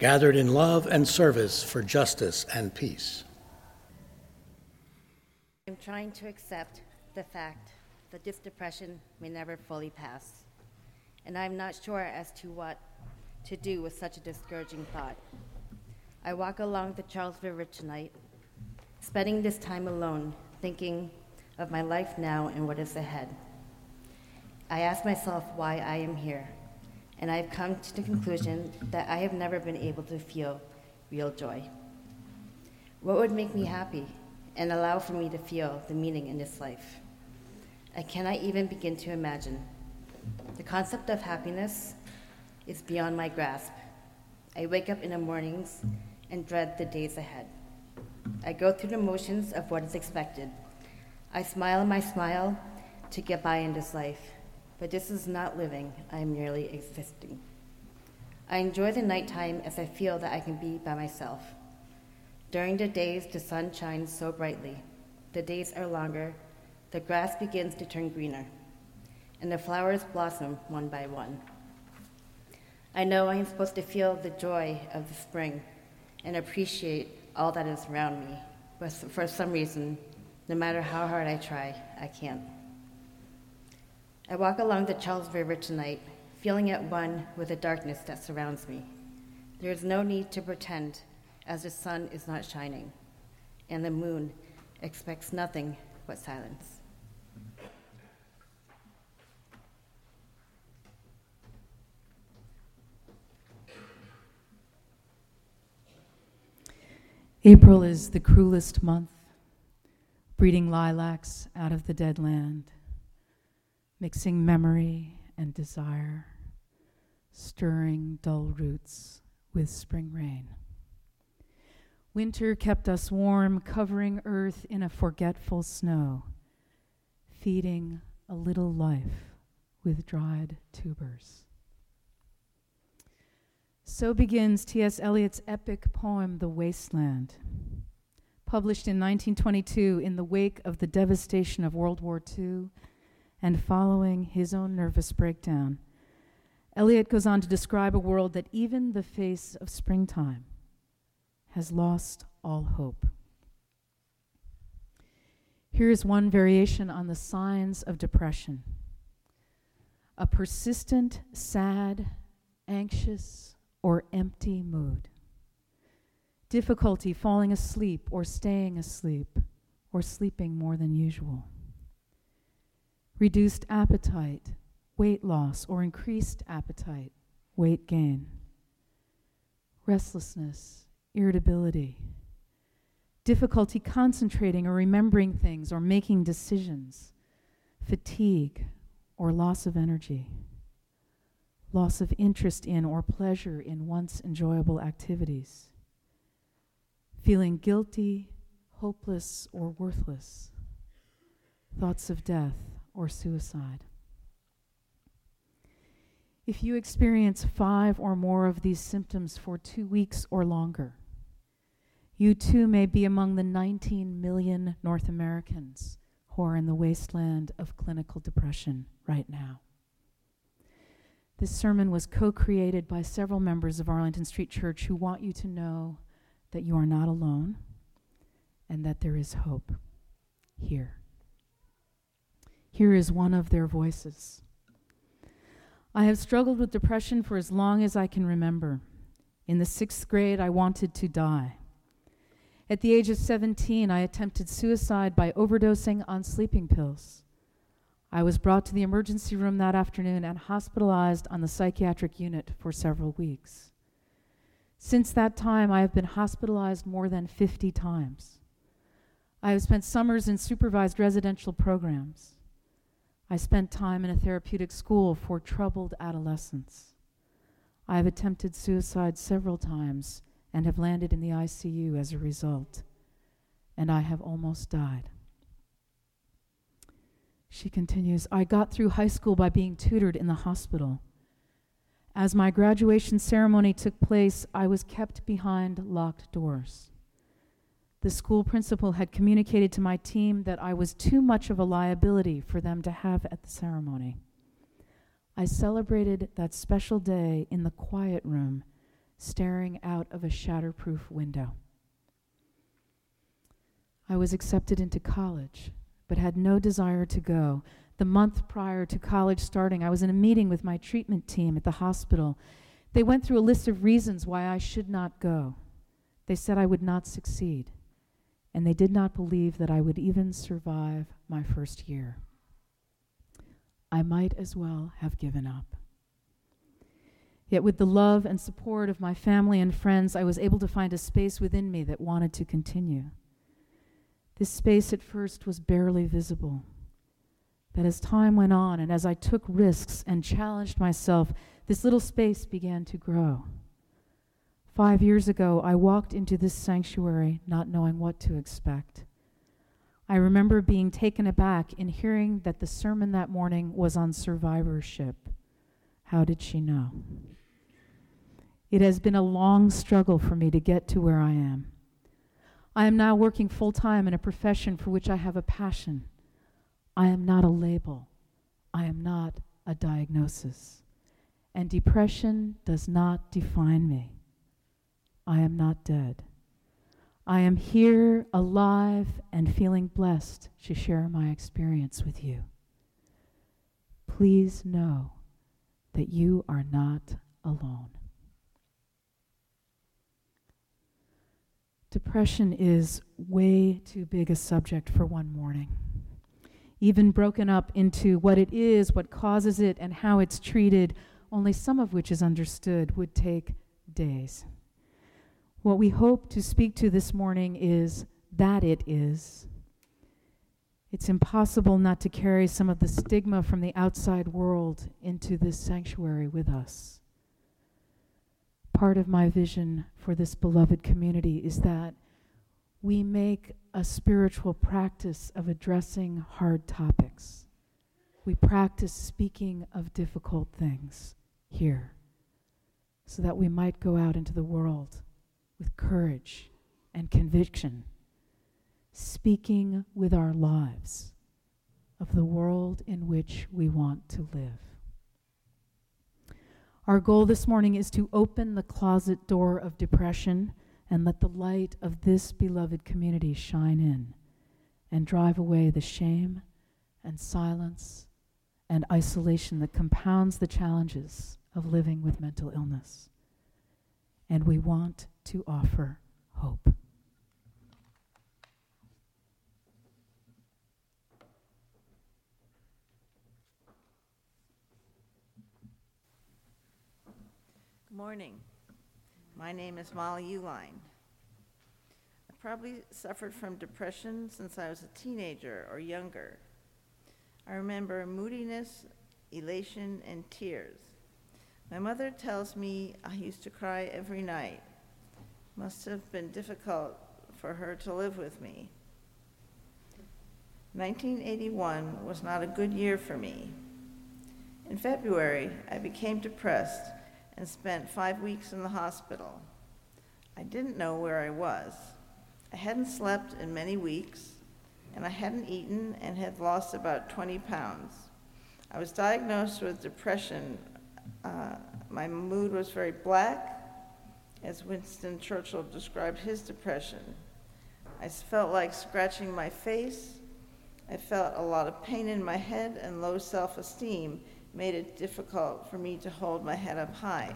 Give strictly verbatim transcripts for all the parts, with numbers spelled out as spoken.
gathered in love and service for justice and peace. I'm trying to accept the fact that this depression may never fully pass, and I'm not sure as to what to do with such a discouraging thought. I walk along the Charles River tonight, spending this time alone, thinking of my life now and what is ahead. I ask myself why I am here, and I've come to the conclusion that I have never been able to feel real joy. What would make me happy and allow for me to feel the meaning in this life? I cannot even begin to imagine. The concept of happiness is beyond my grasp. I wake up in the mornings and dread the days ahead. I go through the motions of what is expected. I smile my smile to get by in this life, but this is not living, I am merely existing. I enjoy the nighttime as I feel that I can be by myself. During the days, the sun shines so brightly. The days are longer, the grass begins to turn greener, and the flowers blossom one by one. I know I am supposed to feel the joy of the spring and appreciate all that is around me, but for some reason, no matter how hard I try, I can't. I walk along the Charles River tonight, feeling at one with the darkness that surrounds me. There is no need to pretend, as the sun is not shining, and the moon expects nothing but silence. April is the cruelest month, breeding lilacs out of the dead land, mixing memory and desire, stirring dull roots with spring rain. Winter kept us warm, covering earth in a forgetful snow, feeding a little life with dried tubers. So begins T S Eliot's epic poem, The Waste Land, published in nineteen twenty-two in the wake of the devastation of World War Two and following his own nervous breakdown. Eliot goes on to describe a world that even the face of springtime has lost all hope. Here is one variation on the signs of depression. A persistent, sad, anxious, or empty mood, difficulty falling asleep or staying asleep or sleeping more than usual, reduced appetite, weight loss or increased appetite, weight gain, restlessness, irritability, difficulty concentrating or remembering things or making decisions, fatigue or loss of energy, loss of interest in or pleasure in once enjoyable activities, feeling guilty, hopeless, or worthless, thoughts of death or suicide. If you experience five or more of these symptoms for two weeks or longer, you too may be among the nineteen million North Americans who are in the wasteland of clinical depression right now. This sermon was co-created by several members of Arlington Street Church who want you to know that you are not alone and that there is hope here. Here is one of their voices. I have struggled with depression for as long as I can remember. In the sixth grade, I wanted to die. At the age of seventeen, I attempted suicide by overdosing on sleeping pills. I was brought to the emergency room that afternoon and hospitalized on the psychiatric unit for several weeks. Since that time, I have been hospitalized more than fifty times. I have spent summers in supervised residential programs. I spent time in a therapeutic school for troubled adolescents. I I have attempted suicide several times and have landed in the I C U as a result, and I have almost died. She continues, I got through high school by being tutored in the hospital. As my graduation ceremony took place, I was kept behind locked doors. The school principal had communicated to my team that I was too much of a liability for them to have at the ceremony. I celebrated that special day in the quiet room, staring out of a shatterproof window. I was accepted into college, but had no desire to go. The month prior to college starting, I was in a meeting with my treatment team at the hospital. They went through a list of reasons why I should not go. They said I would not succeed, and they did not believe that I would even survive my first year. I might as well have given up. Yet with the love and support of my family and friends, I was able to find a space within me that wanted to continue. This space at first was barely visible. But as time went on and as I took risks and challenged myself, this little space began to grow. Five years ago, I walked into this sanctuary not knowing what to expect. I remember being taken aback in hearing that the sermon that morning was on survivorship. How did she know? It has been a long struggle for me to get to where I am. I am now working full-time in a profession for which I have a passion. I am not a label. I am not a diagnosis. And depression does not define me. I am not dead. I am here, alive, and feeling blessed to share my experience with you. Please know that you are not alone. Depression is way too big a subject for one morning. Even broken up into what it is, what causes it, and how it's treated, only some of which is understood, would take days. What we hope to speak to this morning is that it is. It's impossible not to carry some of the stigma from the outside world into this sanctuary with us. Part of my vision for this beloved community is that we make a spiritual practice of addressing hard topics. We practice speaking of difficult things here so that we might go out into the world with courage and conviction, speaking with our lives of the world in which we want to live. Our goal this morning is to open the closet door of depression and let the light of this beloved community shine in and drive away the shame and silence and isolation that compounds the challenges of living with mental illness. And we want to offer hope. Good morning. My name is Molly Uline. I probably suffered from depression since I was a teenager or younger. I remember moodiness, elation, and tears. My mother tells me I used to cry every night. Must have been difficult for her to live with me. nineteen eighty-one was not a good year for me. In February, I became depressed and spent five weeks in the hospital. I didn't know where I was. I hadn't slept in many weeks, and I hadn't eaten and had lost about twenty pounds. I was diagnosed with depression. Uh, my mood was very black, as Winston Churchill described his depression. I felt like scratching my face. I felt a lot of pain in my head, and low self-esteem made it difficult for me to hold my head up high.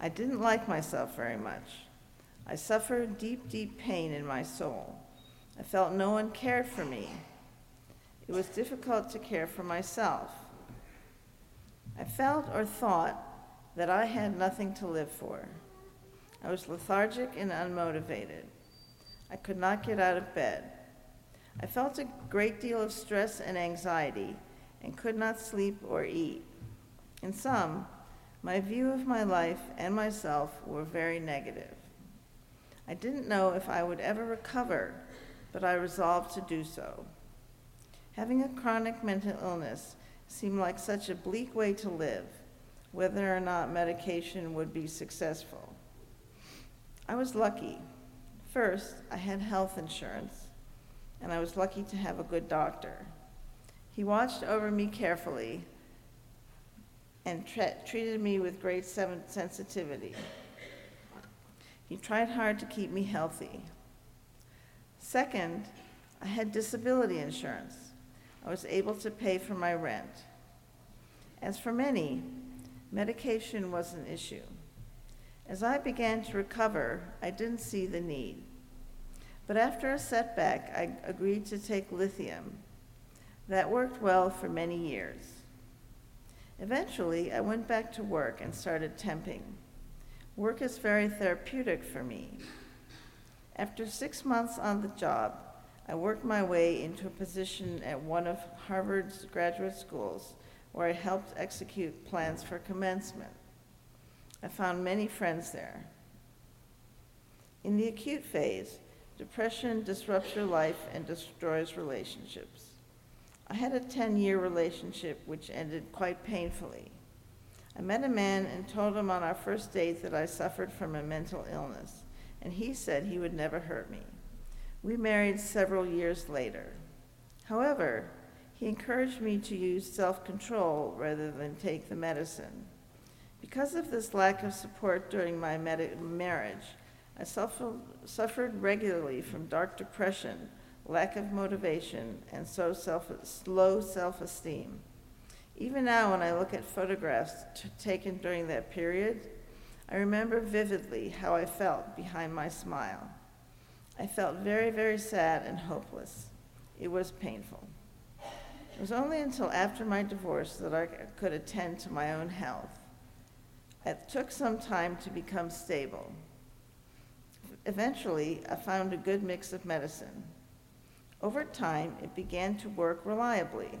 I didn't like myself very much. I suffered deep, deep pain in my soul. I felt no one cared for me. It was difficult to care for myself. I felt or thought that I had nothing to live for. I was lethargic and unmotivated. I could not get out of bed. I felt a great deal of stress and anxiety, and could not sleep or eat. In sum, my view of my life and myself were very negative. I didn't know if I would ever recover, but I resolved to do so. Having a chronic mental illness seemed like such a bleak way to live, whether or not medication would be successful. I was lucky. First, I had health insurance, and I was lucky to have a good doctor. He watched over me carefully and tra- treated me with great sem- sensitivity. He tried hard to keep me healthy. Second, I had disability insurance. I was able to pay for my rent. As for many, medication was an issue. As I began to recover, I didn't see the need. But after a setback, I agreed to take lithium. That worked well for many years. Eventually, I went back to work and started temping. Work is very therapeutic for me. After six months on the job, I worked my way into a position at one of Harvard's graduate schools, where I helped execute plans for commencement. I found many friends there. In the acute phase, depression disrupts your life and destroys relationships. I had a ten-year relationship which ended quite painfully. I met a man and told him on our first date that I suffered from a mental illness, and he said he would never hurt me. We married several years later. However, he encouraged me to use self-control rather than take the medicine. Because of this lack of support during my med- marriage, I suffer- suffered regularly from dark depression, lack of motivation, and so self- low self-esteem. Even now, when I look at photographs t- taken during that period, I remember vividly how I felt behind my smile. I felt very, very sad and hopeless. It was painful. It was only until after my divorce that I could attend to my own health. It took some time to become stable. Eventually, I found a good mix of medicine. Over time, it began to work reliably.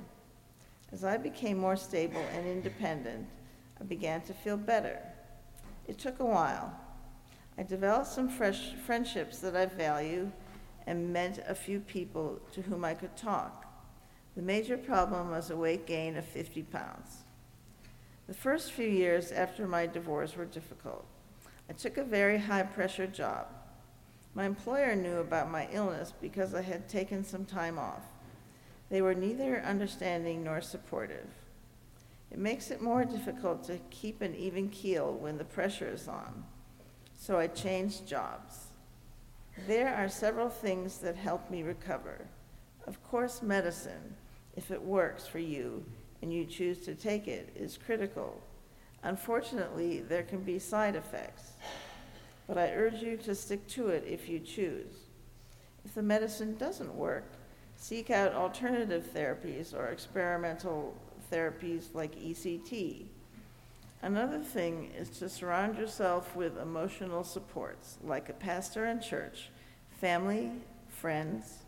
As I became more stable and independent, I began to feel better. It took a while. I developed some fresh friendships that I value and met a few people to whom I could talk. The major problem was a weight gain of fifty pounds. The first few years after my divorce were difficult. I took a very high-pressure job. My employer knew about my illness because I had taken some time off. They were neither understanding nor supportive. It makes it more difficult to keep an even keel when the pressure is on. So I changed jobs. There are several things that help me recover. Of course, medicine, if it works for you and you choose to take it, is critical. Unfortunately, there can be side effects, but I urge you to stick to it if you choose. If the medicine doesn't work, seek out alternative therapies or experimental therapies like E C T. Another thing is to surround yourself with emotional supports, like a pastor and church, family, friends,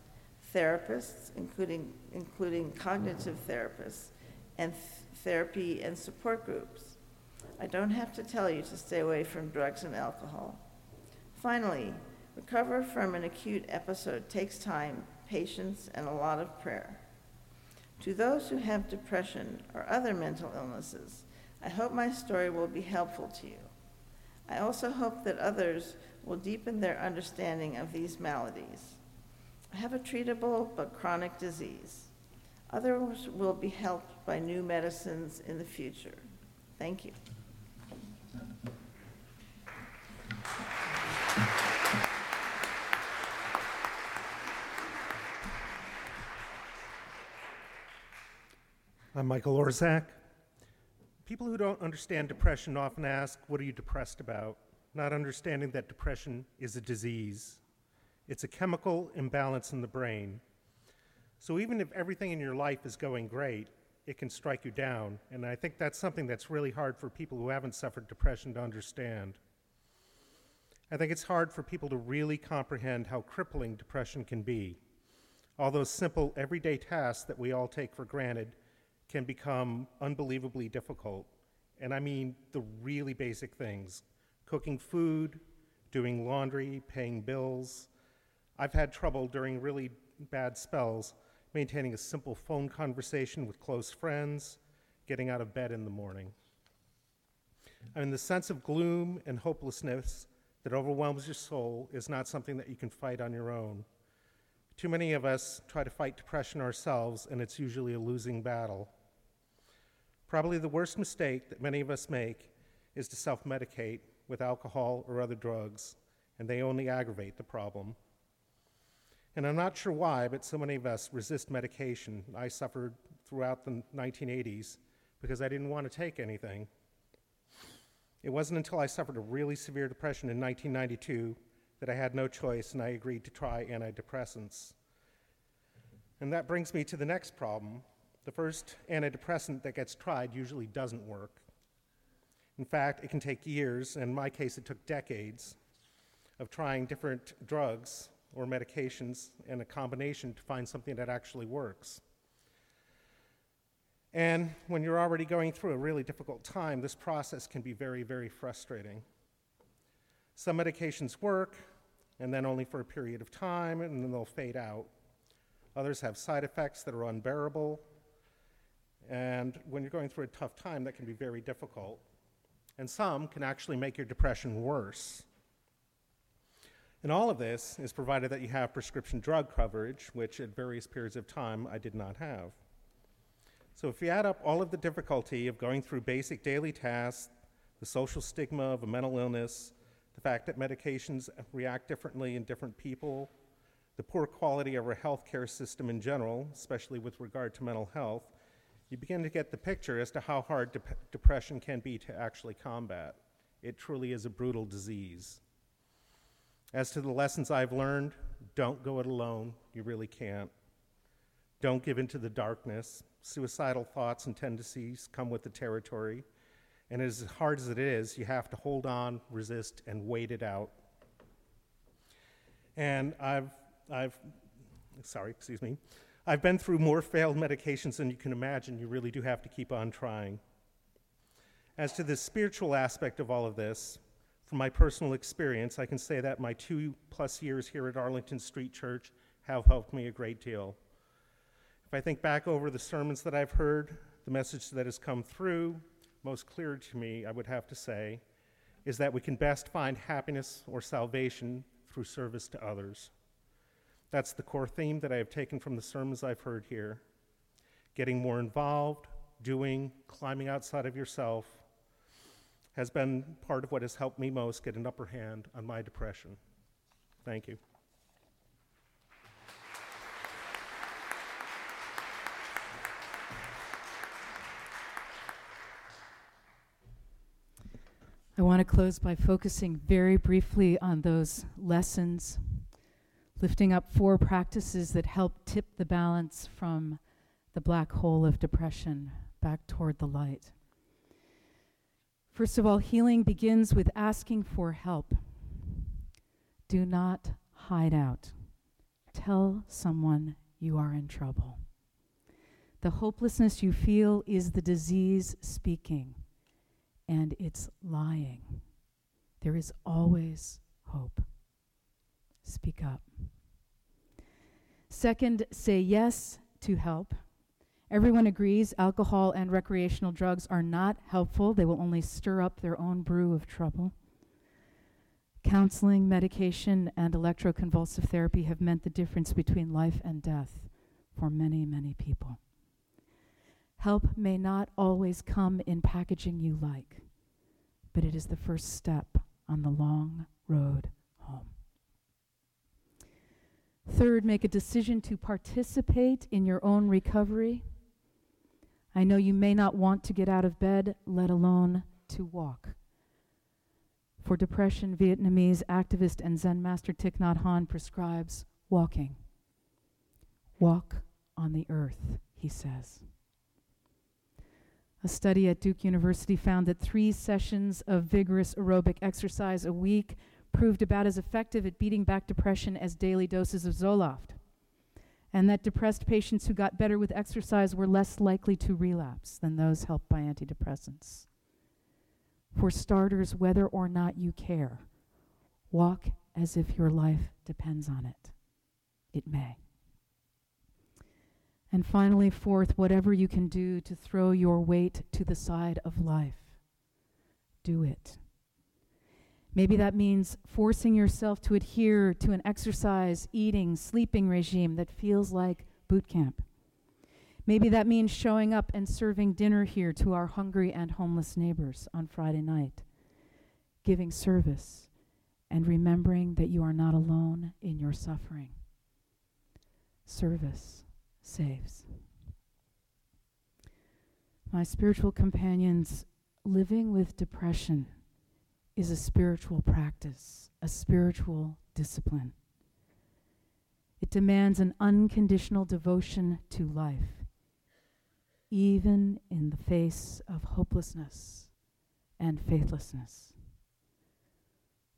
therapists, including including cognitive therapists, and th- therapy and support groups. I don't have to tell you to stay away from drugs and alcohol. Finally, recover from an acute episode takes time, patience, and a lot of prayer. To those who have depression or other mental illnesses, I hope my story will be helpful to you. I also hope that others will deepen their understanding of these maladies. I have a treatable but chronic disease. Others will be helped by new medicines in the future. Thank you. I'm Michael Orszak. People who don't understand depression often ask, what are you depressed about? Not understanding that depression is a disease. It's a chemical imbalance in the brain. So even if everything in your life is going great, it can strike you down. And I think that's something that's really hard for people who haven't suffered depression to understand. I think it's hard for people to really comprehend how crippling depression can be. All those simple everyday tasks that we all take for granted can become unbelievably difficult. And I mean the really basic things: cooking food, doing laundry, paying bills. I've had trouble during really bad spells maintaining a simple phone conversation with close friends, getting out of bed in the morning. I mean, the sense of gloom and hopelessness that overwhelms your soul is not something that you can fight on your own. Too many of us try to fight depression ourselves, and it's usually a losing battle. Probably the worst mistake that many of us make is to self-medicate with alcohol or other drugs, and they only aggravate the problem. And I'm not sure why, but so many of us resist medication. I suffered throughout the nineteen eighties because I didn't want to take anything. It wasn't until I suffered a really severe depression in nineteen ninety-two that I had no choice and I agreed to try antidepressants. And that brings me to the next problem. The first antidepressant that gets tried usually doesn't work. In fact, it can take years, and in my case it took decades, of trying different drugs or medications and a combination to find something that actually works. And when you're already going through a really difficult time, this process can be very, very frustrating. Some medications work, and then only for a period of time, and then they'll fade out. Others have side effects that are unbearable, and when you're going through a tough time, that can be very difficult. And some can actually make your depression worse. And all of this is provided that you have prescription drug coverage, which at various periods of time I did not have. So if you add up all of the difficulty of going through basic daily tasks, the social stigma of a mental illness, the fact that medications react differently in different people, the poor quality of our healthcare system in general, especially with regard to mental health, you begin to get the picture as to how hard de- depression can be to actually combat. It truly is a brutal disease. As to the lessons I've learned, don't go it alone. You really can't. Don't give in to the darkness. Suicidal thoughts and tendencies come with the territory. And as hard as it is, you have to hold on, resist, and wait it out. And I've, I've, sorry, excuse me. I've been through more failed medications than you can imagine. You really do have to keep on trying. As to the spiritual aspect of all of this, from my personal experience, I can say that my two plus years here at Arlington Street Church have helped me a great deal. If I think back over the sermons that I've heard, the message that has come through most clear to me, I would have to say, is that we can best find happiness or salvation through service to others. That's the core theme that I have taken from the sermons I've heard here. Getting more involved, doing, climbing outside of yourself, has been part of what has helped me most get an upper hand on my depression. Thank you. I want to close by focusing very briefly on those lessons, lifting up four practices that help tip the balance from the black hole of depression back toward the light. First of all, healing begins with asking for help. Do not hide out. Tell someone you are in trouble. The hopelessness you feel is the disease speaking, and it's lying. There is always hope. Speak up. Second, say yes to help. Everyone agrees alcohol and recreational drugs are not helpful. They will only stir up their own brew of trouble. Counseling, medication, and electroconvulsive therapy have meant the difference between life and death for many, many people. Help may not always come in packaging you like, but it is the first step on the long road home. Third, make a decision to participate in your own recovery. I know you may not want to get out of bed, let alone to walk. For depression, Vietnamese activist and Zen master Thich Nhat Hanh prescribes walking. Walk on the earth, he says. A study at Duke University found that three sessions of vigorous aerobic exercise a week proved about as effective at beating back depression as daily doses of Zoloft. and that depressed patients who got better with exercise were less likely to relapse than those helped by antidepressants. For starters, whether or not you care, walk as if your life depends on it. It may. And finally, fourth, whatever you can do to throw your weight to the side of life, do it. Maybe that means forcing yourself to adhere to an exercise, eating, sleeping regime that feels like boot camp. Maybe that means showing up and serving dinner here to our hungry and homeless neighbors on Friday night, giving service, and remembering that you are not alone in your suffering. Service saves. My spiritual companions, living with depression is a spiritual practice, a spiritual discipline. It demands an unconditional devotion to life, even in the face of hopelessness and faithlessness.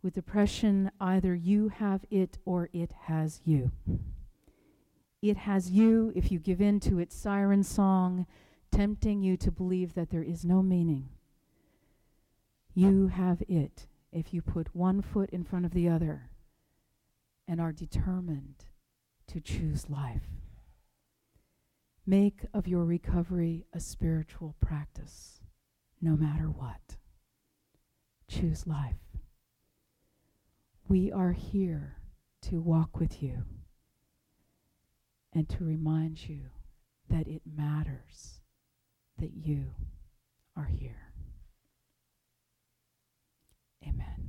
With depression, either you have it or it has you. It has you if you give in to its siren song, tempting you to believe that there is no meaning. You have it if you put one foot in front of the other and are determined to choose life. Make of your recovery a spiritual practice, no matter what. Choose life. We are here to walk with you and to remind you that it matters that you are here. Amen.